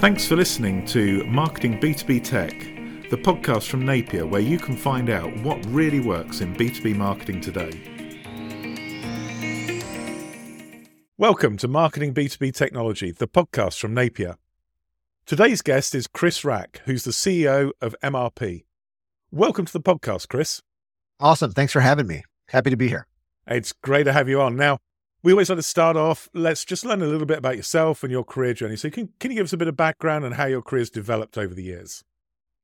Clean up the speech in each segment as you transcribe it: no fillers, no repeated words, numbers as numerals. Thanks for listening to Marketing B2B Tech, the podcast from Napier, where you can find out what really works in B2B marketing today. Welcome to Marketing B2B Technology, the podcast from Napier. Today's guest is Chris Rack, who's the CEO of MRP. Welcome to the podcast, Chris. Awesome. Thanks for having me. Happy to be here. It's great to have you on. Now, we always like to start off, let's just learn a little bit about yourself and your career journey. So can you give us a bit of background on how your career's developed over the years?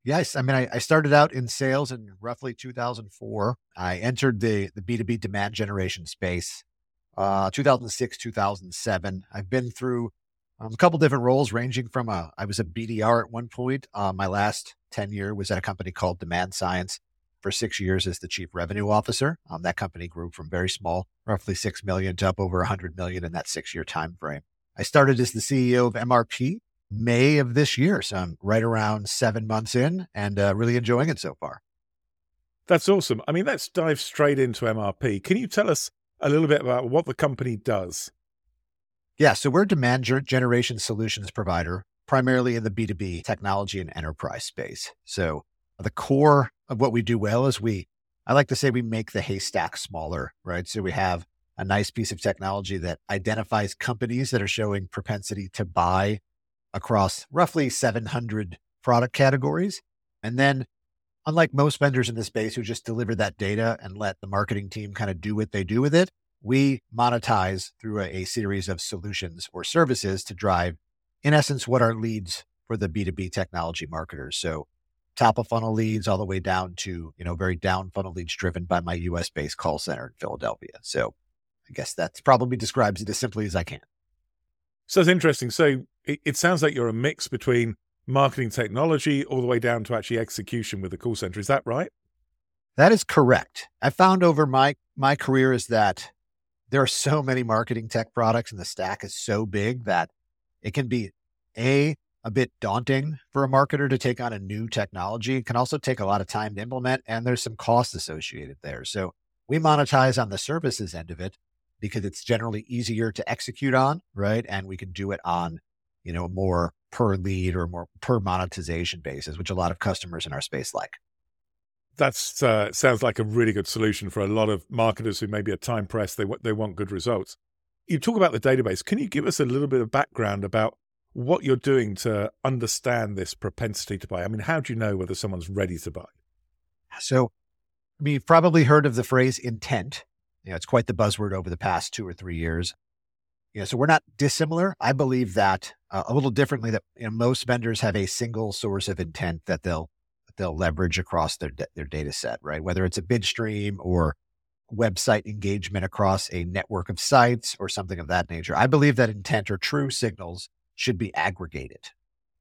Yes. I mean, I started out in sales in roughly 2004. I entered the B2B demand generation space, 2006, 2007. I've been through a couple different roles, ranging from I was a BDR at one point. My last tenure was at a company called Demand Science for 6 years as the chief revenue officer. That company grew from very small, roughly 6 million, to up over 100 million in that 6-year time frame. I started as the CEO of MRP May of this year, so I'm right around 7 months in and really enjoying it so far. That's awesome. I mean, let's dive straight into MRP. Can you tell us a little bit about what the company does? Yeah, so we're a demand generation solutions provider, primarily in the B2B technology and enterprise space. So the core of what we do well is I like to say we make the haystack smaller, right? So we have a nice piece of technology that identifies companies that are showing propensity to buy across roughly 700 product categories. And then, unlike most vendors in this space who just deliver that data and let the marketing team kind of do what they do with it, we monetize through a series of solutions or services to drive, in essence, what are leads for the B2B technology marketers. So top of funnel leads all the way down to, very down funnel leads driven by my US-based call center in Philadelphia. So I guess that probably describes it as simply as I can. So it's interesting. So it sounds like you're a mix between marketing technology all the way down to actually execution with the call center. Is that right? That is correct. I found over my career is that there are so many marketing tech products and the stack is so big that it can be a bit daunting for a marketer to take on a new technology. It can also take a lot of time to implement, and there's some costs associated there. So we monetize on the services end of it because it's generally easier to execute on, right? And we can do it on, more per lead or more per monetization basis, which a lot of customers in our space like. That's sounds like a really good solution for a lot of marketers who maybe are time pressed. They want good results. You talk about the database. Can you give us a little bit of background about what you're doing to understand this propensity to buy? I mean, how do you know whether someone's ready to buy? So you've probably heard of the phrase intent. It's quite the buzzword over the past 2 or 3 years. So we're not dissimilar. I believe that a little differently that most vendors have a single source of intent that they'll leverage across their data set, right? Whether it's a bid stream or website engagement across a network of sites or something of that nature. I believe that intent or true signals should be aggregated.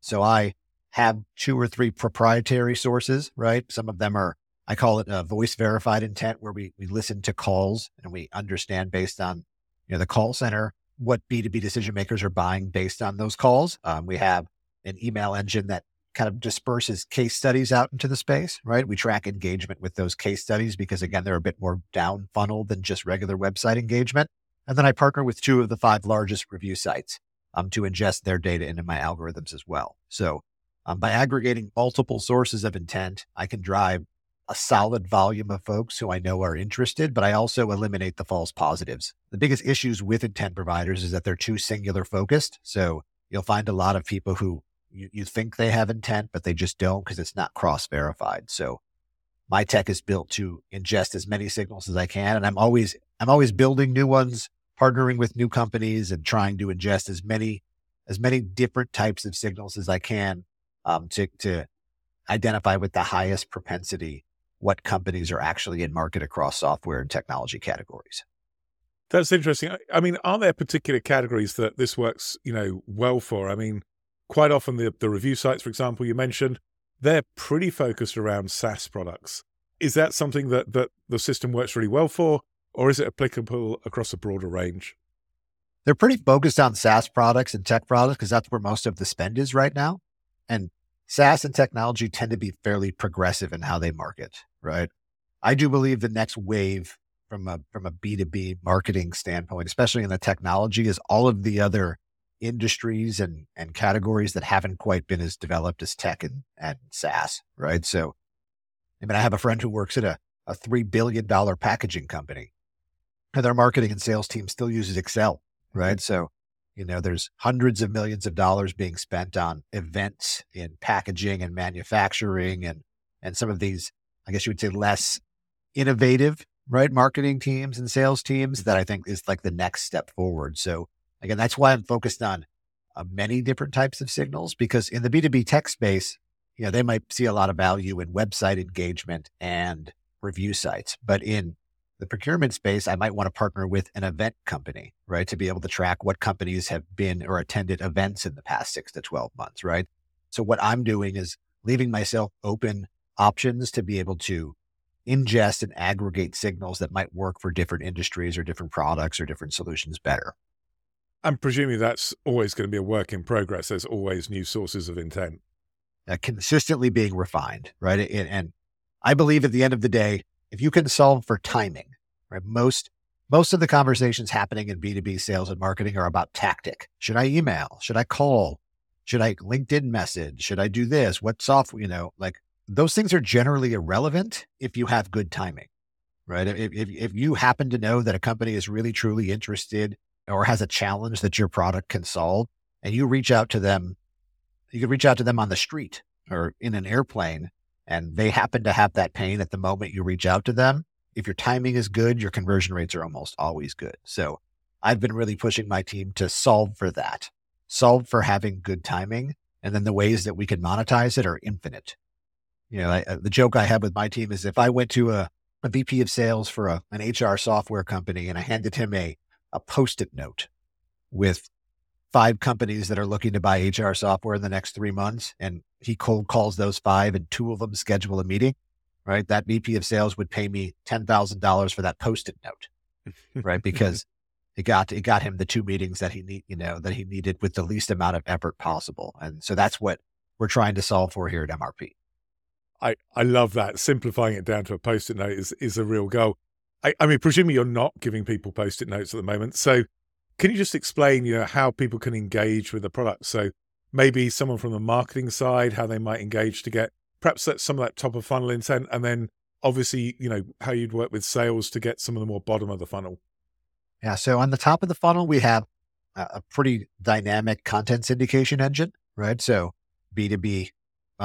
So I have 2 or 3 proprietary sources, right? Some of them are, I call it a voice verified intent, where we listen to calls and we understand based on, the call center, what B2B decision makers are buying based on those calls. We have an email engine that kind of disperses case studies out into the space, right? We track engagement with those case studies because, again, they're a bit more down funnel than just regular website engagement. And then I partner with 2 of the 5 largest review sites to ingest their data into my algorithms as well. So by aggregating multiple sources of intent, I can drive a solid volume of folks who I know are interested, but I also eliminate the false positives. The biggest issues with intent providers is that they're too singular focused. So you'll find a lot of people who you think they have intent, but they just don't because it's not cross-verified. So my tech is built to ingest as many signals as I can. And I'm always building new ones, partnering with new companies and trying to ingest as many different types of signals as I can to identify with the highest propensity what companies are actually in market across software and technology categories. That's interesting. I mean, are there particular categories that this works, well for? I mean, quite often the review sites, for example, you mentioned, they're pretty focused around SaaS products. Is that something that the system works really well for? Or is it applicable across a broader range? They're pretty focused on SaaS products and tech products because that's where most of the spend is right now. And SaaS and technology tend to be fairly progressive in how they market, right? I do believe the next wave from a B2B marketing standpoint, especially in the technology, is all of the other industries and categories that haven't quite been as developed as tech and SaaS, right? So, I mean, I have a friend who works at a $3 billion packaging company, and their marketing and sales team still uses Excel, right? So, you know, there's hundreds of millions of dollars being spent on events in packaging and manufacturing and some of these, I guess you would say, less innovative, right, marketing teams and sales teams that I think is like the next step forward. So again, that's why I'm focused on many different types of signals, because in the B2B tech space, you know, they might see a lot of value in website engagement and review sites. But in the procurement space, I might want to partner with an event company, right, to be able to track what companies have been or attended events in the past 6 to 12 months, right? So what I'm doing is leaving myself open options to be able to ingest and aggregate signals that might work for different industries or different products or different solutions better. I'm presuming that's always going to be a work in progress. There's always new sources of intent. Consistently being refined, right? And I believe at the end of the day, if you can solve for timing, right? Most of the conversations happening in B2B sales and marketing are about tactic. Should I email? Should I call? Should I LinkedIn message? Should I do this? What software, you know, like those things are generally irrelevant if you have good timing, right? If you happen to know that a company is really truly interested or has a challenge that your product can solve, and you reach out to them, you can reach out to them on the street or in an airplane, and they happen to have that pain at the moment you reach out to them. If your timing is good, your conversion rates are almost always good. So I've been really pushing my team to solve for that, solve for having good timing. And then the ways that we can monetize it are infinite. You know, the joke I have with my team is if I went to a VP of sales for an HR software company and I handed him a Post-it note with 5 companies that are looking to buy HR software in the next 3 months, and he cold calls those 5 and 2 of them schedule a meeting, right? That VP of sales would pay me $10,000 for that Post-it note, right? Because it got him the 2 meetings that he needed with the least amount of effort possible. And so that's what we're trying to solve for here at MRP. I love that. Simplifying it down to a Post-it note is a real goal. I mean, presumably you're not giving people Post-it notes at the moment. So can you just explain, you know, how people can engage with the product? So maybe someone from the marketing side, how they might engage to get perhaps that's some of that top of funnel intent, and then obviously, you know, how you'd work with sales to get some of the more bottom of the funnel. Yeah. So on the top of the funnel, we have a pretty dynamic content syndication engine, right? So B2B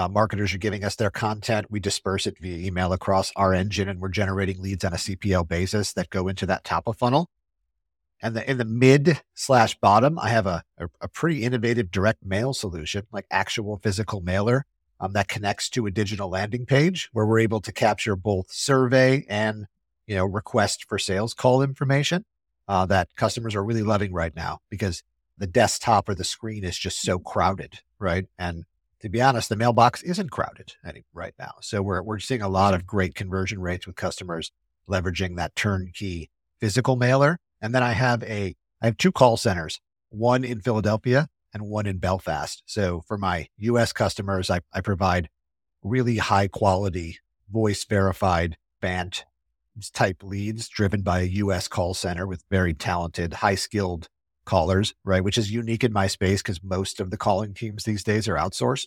marketers are giving us their content. We disperse it via email across our engine, and we're generating leads on a CPL basis that go into that top of funnel. And in the mid/bottom, I have a pretty innovative direct mail solution, like actual physical mailer that connects to a digital landing page where we're able to capture both survey and, you know, request for sales call information that customers are really loving right now because the desktop or the screen is just so crowded, right? And to be honest, the mailbox isn't crowded right now. So we're seeing a lot of great conversion rates with customers leveraging that turnkey physical mailer. And then I have 2 call centers, one in Philadelphia and one in Belfast. So for my US customers, I provide really high quality voice verified BANT type leads driven by a US call center with very talented, high skilled callers, right? Which is unique in my space because most of the calling teams these days are outsourced.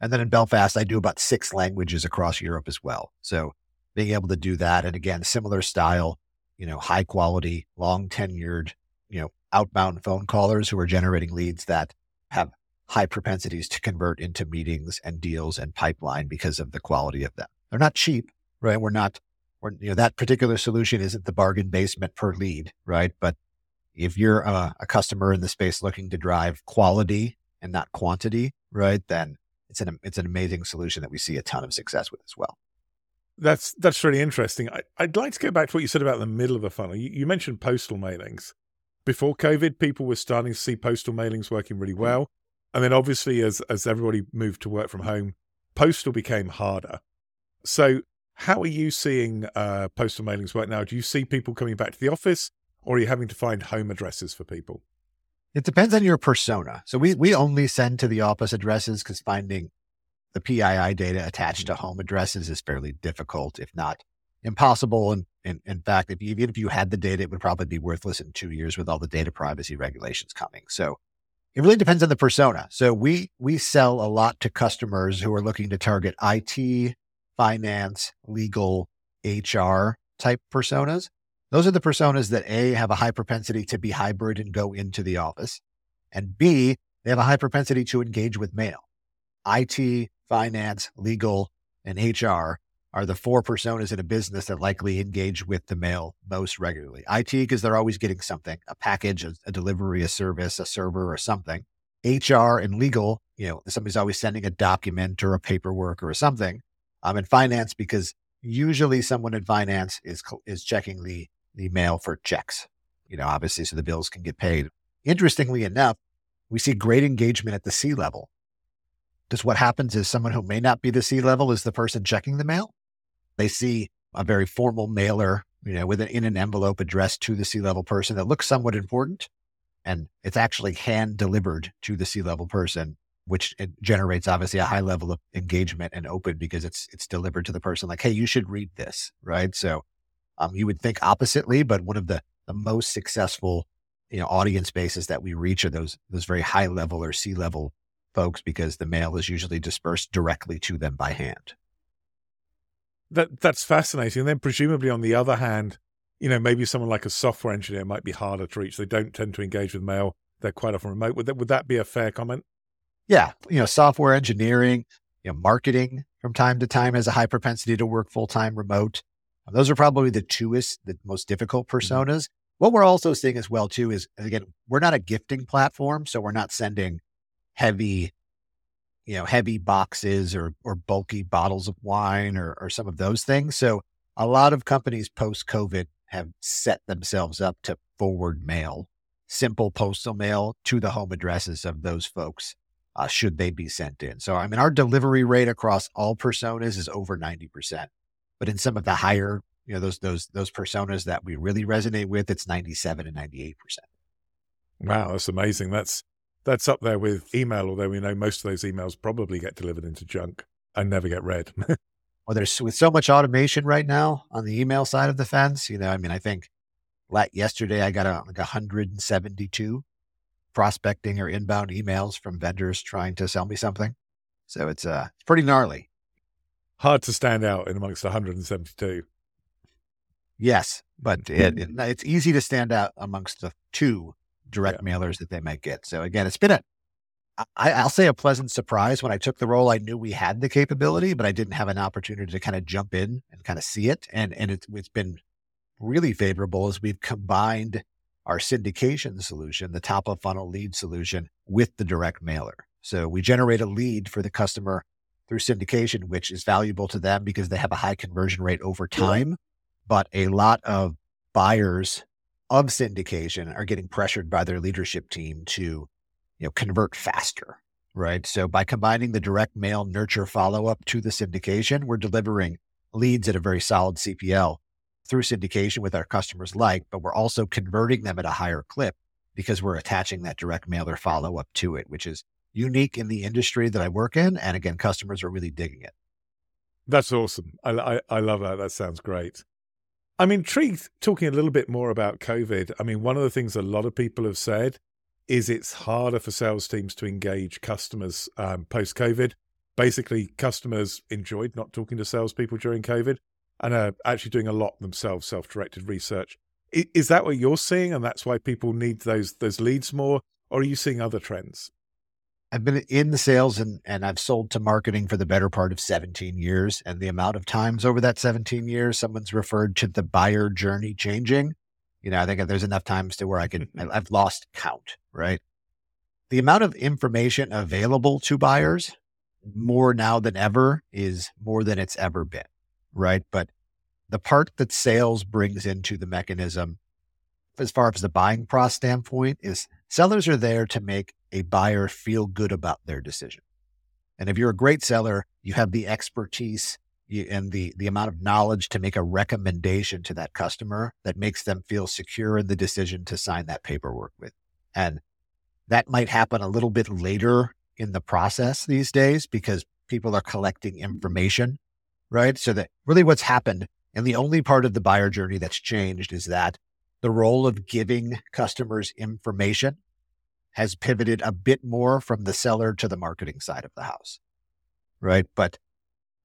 And then in Belfast, I do about 6 languages across Europe as well. So being able to do that. And again, similar style, you know, high quality, long tenured, you know, outbound phone callers who are generating leads that have high propensities to convert into meetings and deals and pipeline because of the quality of them. They're not cheap, right? You know, that particular solution isn't the bargain basement per lead, right? But if you're a customer in the space looking to drive quality and not quantity, right, then it's an amazing solution that we see a ton of success with as well. That's really interesting. I'd like to go back to what you said about the middle of the funnel. You mentioned postal mailings. Before COVID, people were starting to see postal mailings working really well. And then obviously, as everybody moved to work from home, postal became harder. So how are you seeing postal mailings work now? Do you see people coming back to the office, or are you having to find home addresses for people? It depends on your persona. So we only send to the office addresses because finding the PII data attached to home addresses is fairly difficult, if not impossible. And in fact, even if you had the data, it would probably be worthless in 2 years with all the data privacy regulations coming. So It really depends on the persona. So we sell a lot to customers who are looking to target IT, finance, legal, HR type personas. Those are the personas that A, have a high propensity to be hybrid and go into the office, and B, they have a high propensity to engage with mail. IT, finance, legal, and HR are the four personas in a business that likely engage with the mail most regularly. IT, because they're always getting something, a package, a delivery, a service, a server, or something. HR and legal, somebody's always sending a document or a paperwork or something. And finance, because usually someone in finance is checking the mail for checks, obviously, so the bills can get paid. Interestingly enough, we see great engagement at the C-level. Because what happens is someone who may not be the C-level is the person checking the mail. They see a very formal mailer, in an envelope addressed to the C-level person that looks somewhat important. And it's actually hand-delivered to the C-level person, which it generates, obviously, a high level of engagement and open because it's delivered to the person like, hey, you should read this, right? So you would think oppositely, but one of the most successful audience bases that we reach are those very high-level or C-level folks, because the mail is usually dispersed directly to them by hand. That's fascinating. And then presumably, on the other hand, maybe someone like a software engineer might be harder to reach. They don't tend to engage with mail. They're quite often remote. Would that be a fair comment? Yeah. Software engineering, marketing from time to time has a high propensity to work full-time remote. Those are probably the most difficult personas. Mm-hmm. What we're also seeing as well, too, is, again, we're not a gifting platform, so we're not sending heavy boxes or bulky bottles of wine or some of those things. So a lot of companies post-COVID have set themselves up to forward mail, simple postal mail to the home addresses of those folks, should they be sent in. So, our delivery rate across all personas is over 90%, but in some of the higher, those personas that we really resonate with, it's 97 and 98%. Wow. That's amazing. That's up there with email, although we know most of those emails probably get delivered into junk and never get read. Well, with so much automation right now on the email side of the fence, I think yesterday I got 172 prospecting or inbound emails from vendors trying to sell me something. So it's pretty gnarly. Hard to stand out in amongst 172. Yes, but it's easy to stand out amongst the two direct mailers that they might get. So again, it's been I'll say a pleasant surprise. When I took the role, I knew we had the capability, but I didn't have an opportunity to kind of jump in and kind of see it. And it's been really favorable as we've combined our syndication solution, the top of funnel lead solution, with the direct mailer. So we generate a lead for the customer through syndication, which is valuable to them because they have a high conversion rate over time. Yeah. But a lot of buyers of syndication are getting pressured by their leadership team to, convert faster, right? So by combining the direct mail nurture follow-up to the syndication, we're delivering leads at a very solid CPL through syndication with our customers but we're also converting them at a higher clip because we're attaching that direct mailer follow-up to it, which is unique in the industry that I work in. And again, customers are really digging it. That's awesome. I love that. That sounds great. I'm intrigued talking a little bit more about COVID. One of the things a lot of people have said is it's harder for sales teams to engage customers post-COVID. Basically, customers enjoyed not talking to salespeople during COVID and are actually doing a lot themselves, self-directed research. Is that what you're seeing? And that's why people need those leads more? Or are you seeing other trends? I've been in the sales and I've sold to marketing for the better part of 17 years. And the amount of times over that 17 years, someone's referred to the buyer journey changing. I think there's enough times to where I've lost count, right? The amount of information available to buyers more now than ever is more than it's ever been, right? But the part that sales brings into the mechanism, as far as the buying process standpoint, is sellers are there to make a buyer feel good about their decision. And if you're a great seller, you have the expertise and the amount of knowledge to make a recommendation to that customer that makes them feel secure in the decision to sign that paperwork with. And that might happen a little bit later in the process these days because people are collecting information, right? So that really what's happened, and the only part of the buyer journey that's changed is that the role of giving customers information has pivoted a bit more from the seller to the marketing side of the house, right? But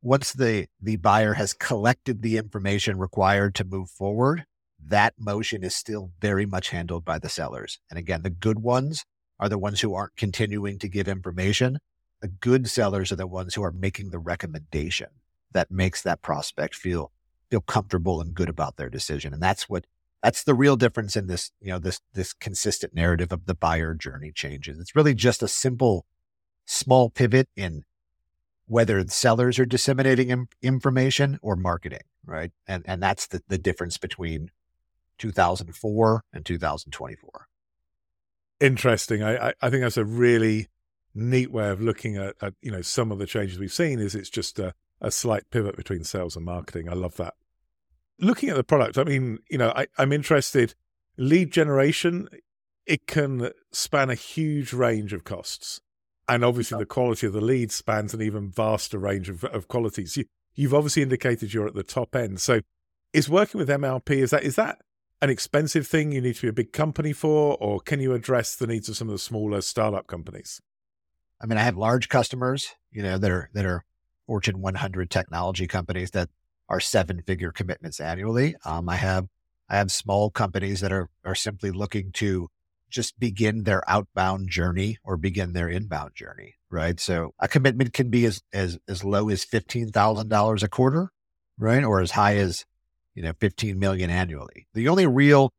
once the buyer has collected the information required to move forward, that motion is still very much handled by the sellers. And again, the good ones are the ones who aren't continuing to give information. The good sellers are the ones who are making the recommendation that makes that prospect feel comfortable and good about their decision. And that's the real difference in this, this consistent narrative of the buyer journey changes. It's really just a simple, small pivot in whether sellers are disseminating information or marketing, right? And that's the difference between 2004 and 2024. Interesting. I think that's a really neat way of looking at some of the changes we've seen is it's just a slight pivot between sales and marketing. I love that. Looking at the product, I mean, I'm interested. Lead generation, it can span a huge range of costs. And obviously the quality of the lead spans an even vaster range of qualities. You've obviously indicated you're at the top end. So is working with MRP, is that an expensive thing you need to be a big company for, or can you address the needs of some of the smaller startup companies? I mean, I have large customers, that are Fortune 100 technology companies that are 7-figure commitments annually. I have small companies that are simply looking to just begin their outbound journey or begin their inbound journey, right? So a commitment can be as low as $15,000 a quarter, right? Or as high as, $15 million annually. The only real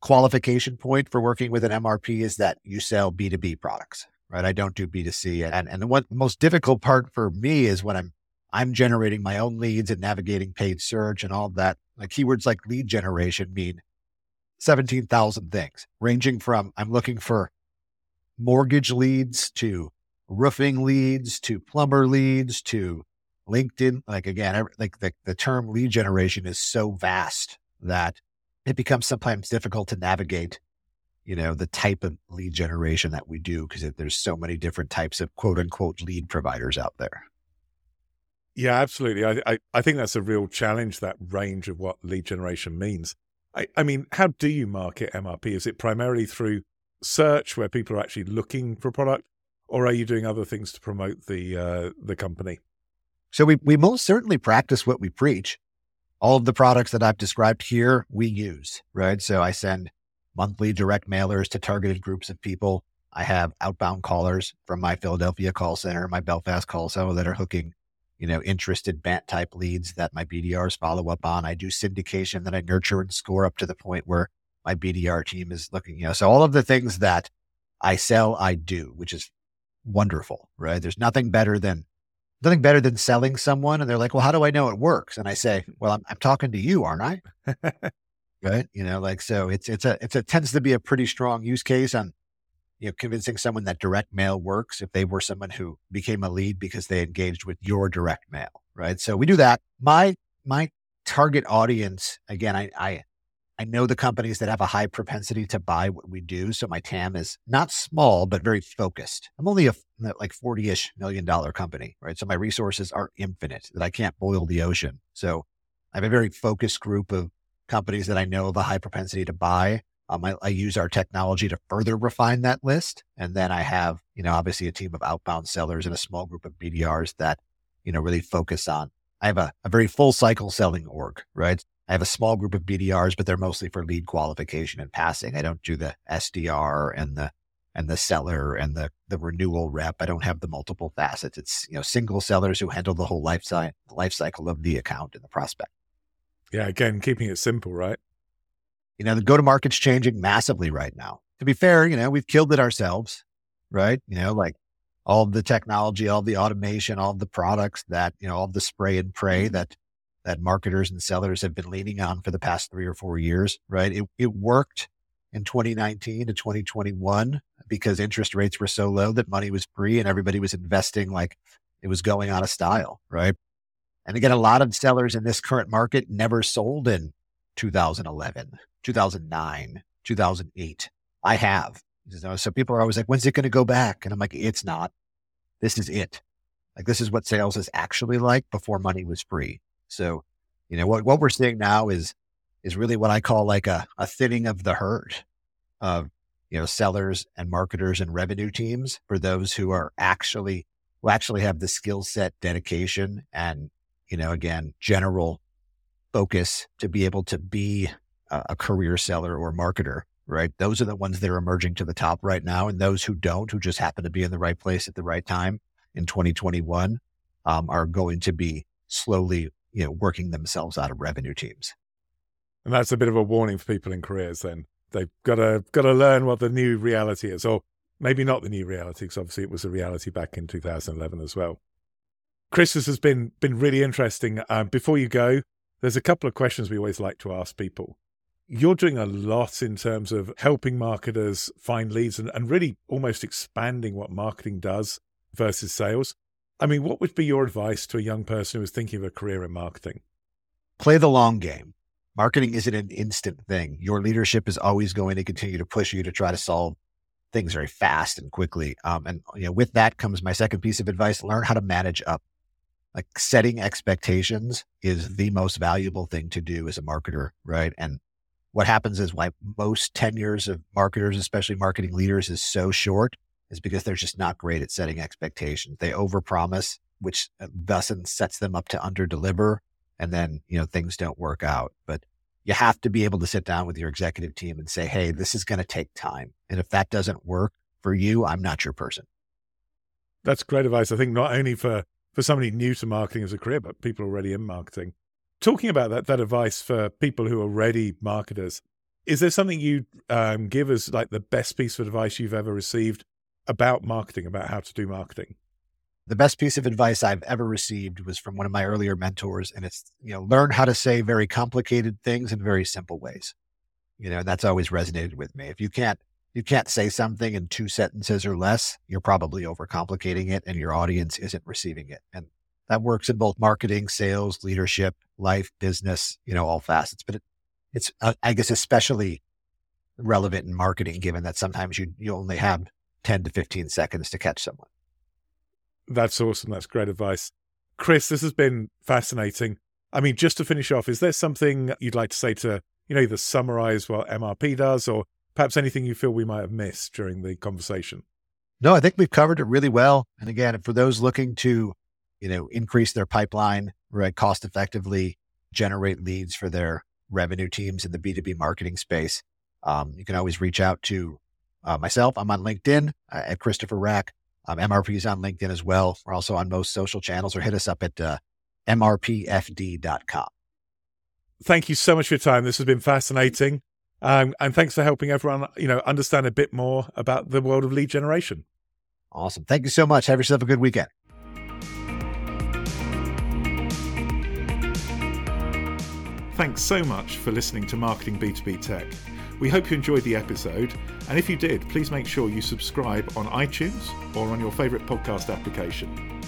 qualification point for working with an MRP is that you sell B2B products, right? I don't do B2C. And the most difficult part for me is when I'm generating my own leads and navigating paid search and all that. Like keywords like lead generation mean 17,000 things, ranging from I'm looking for mortgage leads to roofing leads to plumber leads to LinkedIn. Like again, the term lead generation is so vast that it becomes sometimes difficult to navigate, the type of lead generation that we do because there's so many different types of quote unquote lead providers out there. Yeah, absolutely. I think that's a real challenge, that range of what lead generation means. I mean, how do you market MRP? Is it primarily through search where people are actually looking for a product, or are you doing other things to promote the company? So we most certainly practice what we preach. All of the products that I've described here, we use, right? So I send monthly direct mailers to targeted groups of people. I have outbound callers from my Philadelphia call center, my Belfast call center that are hooking interested BANT type leads that my BDRs follow up on. I do syndication that I nurture and score up to the point where my BDR team is looking, so all of the things that I sell, I do, which is wonderful, right? There's nothing better than selling someone. And they're like, well, how do I know it works? And I say, well, I'm talking to you, aren't I? Right. So it tends to be a pretty strong use case on convincing someone that direct mail works if they were someone who became a lead because they engaged with your direct mail, right? So we do that. My target audience, again, I know the companies that have a high propensity to buy what we do. So my TAM is not small, but very focused. I'm only a $40-ish million company, right? So my resources are infinite, that I can't boil the ocean. So I have a very focused group of companies that I know of a high propensity to buy. I use our technology to further refine that list. And then I have, obviously a team of outbound sellers and a small group of BDRs that, really focus on. I have a very full cycle selling org, right? I have a small group of BDRs, but they're mostly for lead qualification and passing. I don't do the SDR and the seller and the renewal rep. I don't have the multiple facets. It's, single sellers who handle the whole life cycle of the account and the prospect. Yeah. Again, keeping it simple, right? The go-to-market's changing massively right now. To be fair, we've killed it ourselves, right? Like all of the technology, all the automation, all the products that, all the spray and pray that marketers and sellers have been leaning on for the past 3 or 4 years, right? It worked in 2019 to 2021 because interest rates were so low that money was free and everybody was investing like it was going out of style, right? And again, a lot of sellers in this current market never sold in 2011, 2009, 2008. I have. So people are always like, when's it going to go back? And I'm like, it's not. This is it. Like, this is what sales is actually like before money was free. So, what we're seeing now is really what I call like a thinning of the herd of sellers and marketers and revenue teams for those who are actually have the skill set, dedication, and, again, general focus to be able to be a career seller or marketer, right? Those are the ones that are emerging to the top right now. And those who don't, who just happen to be in the right place at the right time in 2021, are going to be slowly, working themselves out of revenue teams. And that's a bit of a warning for people in careers then. They've got to learn what the new reality is, or maybe not the new reality, because obviously it was a reality back in 2011 as well. Chris, this has been really interesting. Before you go, there's a couple of questions we always like to ask people. You're doing a lot in terms of helping marketers find leads and really almost expanding what marketing does versus sales. I mean, what would be your advice to a young person who is thinking of a career in marketing? Play the long game. Marketing isn't an instant thing. Your leadership is always going to continue to push you to try to solve things very fast and quickly. And with that comes my second piece of advice: learn how to manage up. Like, setting expectations is the most valuable thing to do as a marketer, right? And what happens is why most tenures of marketers, especially marketing leaders, is so short is because they're just not great at setting expectations. They overpromise, which thus sets them up to underdeliver. And then, things don't work out. But you have to be able to sit down with your executive team and say, hey, this is going to take time. And if that doesn't work for you, I'm not your person. That's great advice. I think not only for somebody new to marketing as a career, but people already in marketing. Talking about that advice for people who are already marketers, is there something you give as like the best piece of advice you've ever received about marketing, about how to do marketing? The best piece of advice I've ever received was from one of my earlier mentors. And it's, learn how to say very complicated things in very simple ways. That's always resonated with me. If you can't say something in two sentences or less, you're probably overcomplicating it and your audience isn't receiving it. And that works in both marketing, sales, leadership, life, business, all facets. But it's I guess, especially relevant in marketing, given that sometimes you only have 10 to 15 seconds to catch someone. That's awesome. That's great advice. Chris, this has been fascinating. I mean, just to finish off, is there something you'd like to say to, either summarize what MRP does or perhaps anything you feel we might have missed during the conversation? No, I think we've covered it really well. And again, for those looking to, increase their pipeline, right, cost effectively, generate leads for their revenue teams in the B2B marketing space, you can always reach out to myself. I'm on LinkedIn at Christopher Rack. MRP is on LinkedIn as well. We're also on most social channels, or hit us up at MRPFD.com. Thank you so much for your time. This has been fascinating. And thanks for helping everyone, understand a bit more about the world of lead generation. Awesome. Thank you so much. Have yourself a good weekend. Thanks so much for listening to Marketing B2B Tech. We hope you enjoyed the episode, and if you did, please make sure you subscribe on iTunes or on your favourite podcast application.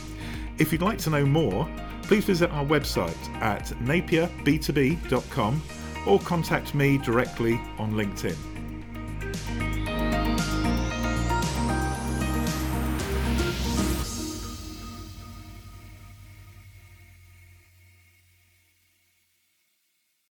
If you'd like to know more, please visit our website at napierb2b.com or contact me directly on LinkedIn.